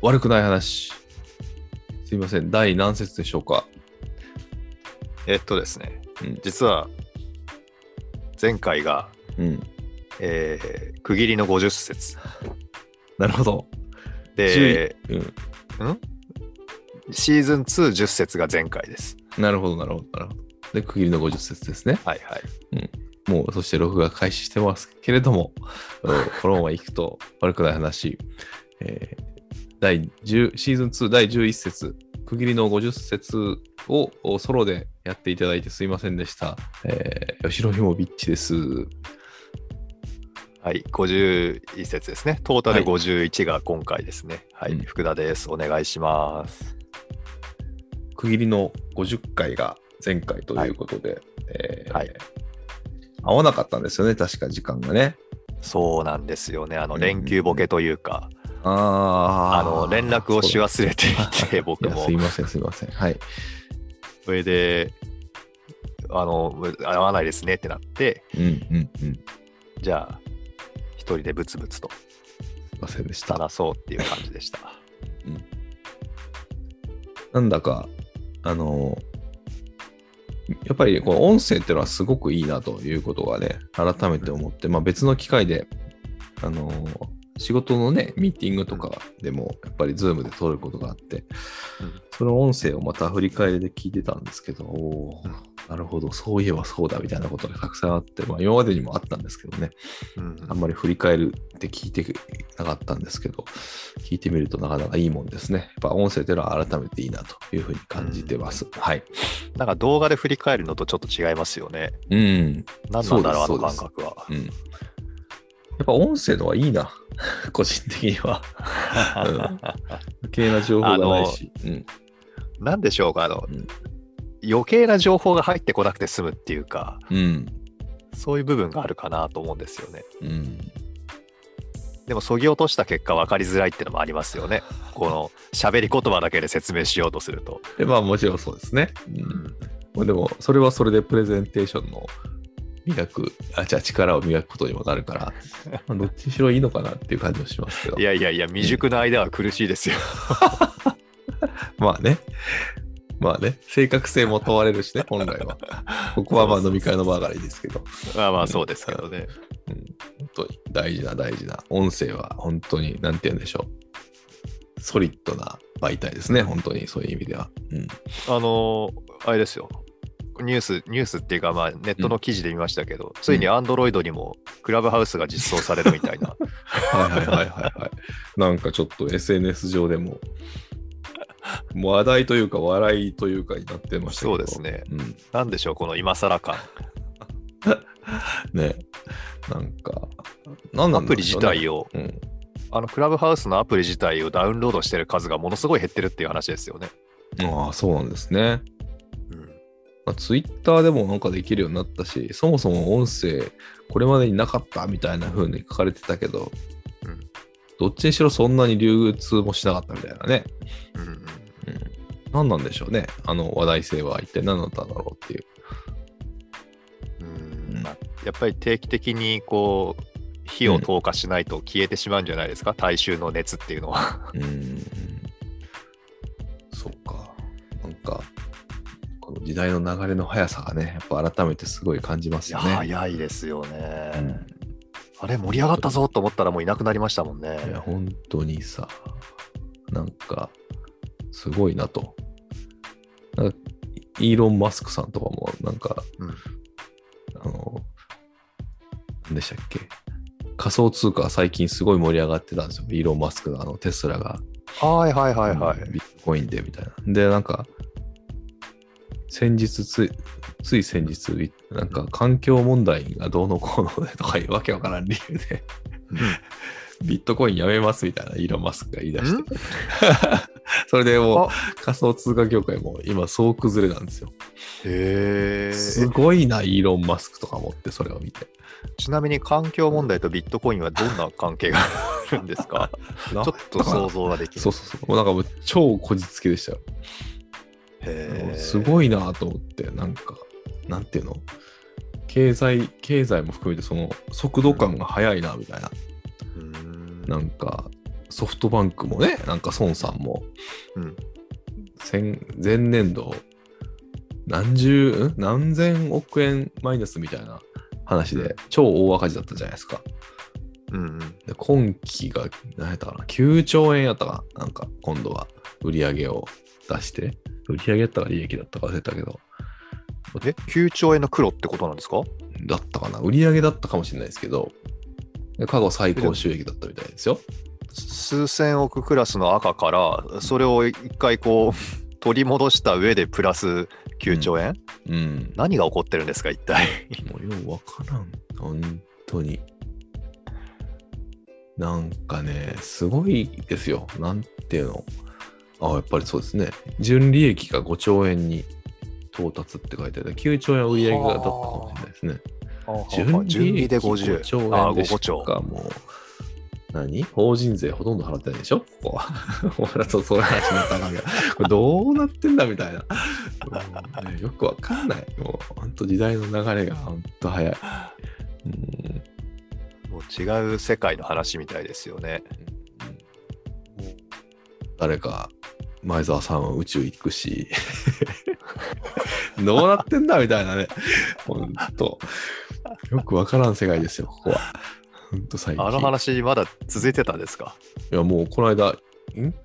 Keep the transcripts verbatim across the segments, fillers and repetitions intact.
悪くない話。すいません。第何節でしょうか。えっとですね、うん、実は前回が、うんえー、区切りのごじゅっ節。なるほど。で、うん、んシーズンに、じゅっ節が前回です。なるほど、なるほど、なるほど。で、区切りのごじゅっ節ですね。はいはい。うん、もう、そして録画開始してますけれども、このままいくと悪くない話。えー第じゅうシーズンに第じゅういち節区切りのごじゅっ節をソロでやっていただいてすいませんでした、えー、吉野ひもびっちです。はい、ごじゅういち節ですね。トータルごじゅういちが今回ですね。はい、はい、福田です。お願いします。区切りのごじゅっかいが前回ということで、はいえーはい、合わなかったんですよね、確か時間がね。そうなんですよね。あの連休ボケというか、うんああの連絡をし忘れていて、僕も。すいません、すいません。はい。それで、あの、合わないですねってなって、うんうんうん、じゃあ、一人でブツブツと、すいませんでした。話そうっていう感じでした。うん、なんだか、あの、やっぱりこの音声っていうのはすごくいいなということがね、改めて思って、まあ、別の機会で、あの、仕事のね、ミーティングとかでも、やっぱり Zoom で撮ることがあって、うん、その音声をまた振り返りで聞いてたんですけど、おー、なるほど、そういえばそうだみたいなことがたくさんあって、まあ、今までにもあったんですけどね、うん、あんまり振り返るって聞いてなかったんですけど、聞いてみるとなかなかいいもんですね。やっぱ音声というのは改めていいなというふうに感じてます。うん、はい。なんか動画で振り返るのとちょっと違いますよね。うん。何なんだろう、あの感覚は。うん。やっぱ音声のはいいな、個人的には。余計な情報がないし。うん、なんでしょうか、あの、うん、余計な情報が入ってこなくて済むっていうか、うん、そういう部分があるかなと思うんですよね。うん、でも、そぎ落とした結果、分かりづらいっていうのもありますよね。この喋り言葉だけで説明しようとすると。まあ、もちろんそうですね。うん、でも、それはそれでプレゼンテーションの。磨くあじゃあ力を磨くことにもなるから、まあ、どっちにしろいいのかなっていう感じもしますけどいやいやいや、未熟な間は苦しいですよまあねまあね、正確性も問われるしね本来はここはまあ飲み会の場がいいですけどまあまあそうですけどね、うんうん、本当に大事な大事な音声は本当に何て言うんでしょう、ソリッドな媒体ですね、本当にそういう意味では、うん、あのあれですよ、ニュースニュースっていうか、まあ、ネットの記事で見ましたけど、うん、ついに Android にもクラブハウスが実装されるみたいなはいはいはいはい、はい、なんかちょっと エスエヌエス 上でも話題というか笑いというかになってましたけど、そうですね、うん、なんでしょうこの今更感ね、なんかなんなん、ね、アプリ自体を、うん、あのクラブハウスのアプリ自体をダウンロードしてる数がものすごい減ってるっていう話ですよね。ああ、そうなんですね。ツイッターでもなんかできるようになったし、そもそも音声これまでになかったみたいな風に書かれてたけど、うん、どっちにしろそんなに流通もしなかったみたいなね、うんうん、何なんでしょうね、あの話題性は一体何だったんだろうっていう、うんうん、やっぱり定期的にこう火を投下しないと消えてしまうんじゃないですか、うん、大衆の熱っていうのはうんそうか、なんか時代の流れの速さがね、やっぱ改めてすごい感じますよね。早いですよね、うん、あれ盛り上がったぞと思ったらもういなくなりましたもんね。いや本当にさ、なんかすごいなと、なんかイーロン・マスクさんとかもなんか、うん、あの何でしたっけ、仮想通貨最近すごい盛り上がってたんですよ、イーロン・マスクのあのテスラが、はいはいはいはい、うん、ビットコインでみたいな。でなんか先日つい、つい先日、なんか環境問題がどうのこうのとかいうわけわからん理由で、ビットコインやめますみたいなイーロン・マスクが言い出して、それでもう仮想通貨業界も今総崩れなんですよ。へー。すごいな、イーロン・マスクとか思って、それを見て。ちなみに環境問題とビットコインはどんな関係があるんですかちょっと想像ができる。そうそうそう。なんかもう超こじつけでしたよ。すごいなと思って、なんかなんていうの、経済経済も含めてその速度感が速いなみたいな、うん、なんかソフトバンクもね、なんか孫さんも、うん、前, 前年度何十何千億円マイナスみたいな話で超大赤字だったじゃないですか。うんうん、で今期が何やったかな、きゅうちょうえんやったかな、なんか今度は売り上げを出して、売り上げやったか利益だったか忘れたけど、えきゅうちょうえんの黒ってことなんですか？だったかな、売り上げだったかもしれないですけど、過去最高収益だったみたいですよ。数千億クラスの赤からそれを一回こう取り戻した上でプラスきゅうちょうえん、うんうん、何が起こってるんですか一体。もうようわからん、本当に。なんかね、すごいですよ。なんていうの、あ、やっぱりそうですね、純利益がごちょうえんに到達って書いてある。きゅうちょうえんは売り上げだったかもしれないですね。純利益でごじゅうごちょうえんでしょうか。もう何、法人税ほとんど払ってないでしょここは。俺らとそういう話になったんだけど、これどうなってんだみたいな。もうね、よくわかんない。もう本当時代の流れが本当早い。うんもう違う世界の話みたいですよね。誰か前澤さんは宇宙行くしどうなってんだみたいなね、ほんとよくわからん世界ですよここは。ほんと最近あの話まだ続いてたんですか？いやもうこの間ん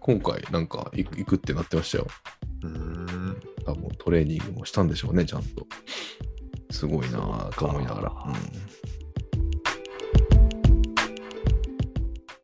今回なんか行く、 行くってなってましたよ。うーん、多分トレーニングもしたんでしょうねちゃんと。すごいなぁと思いながら、うん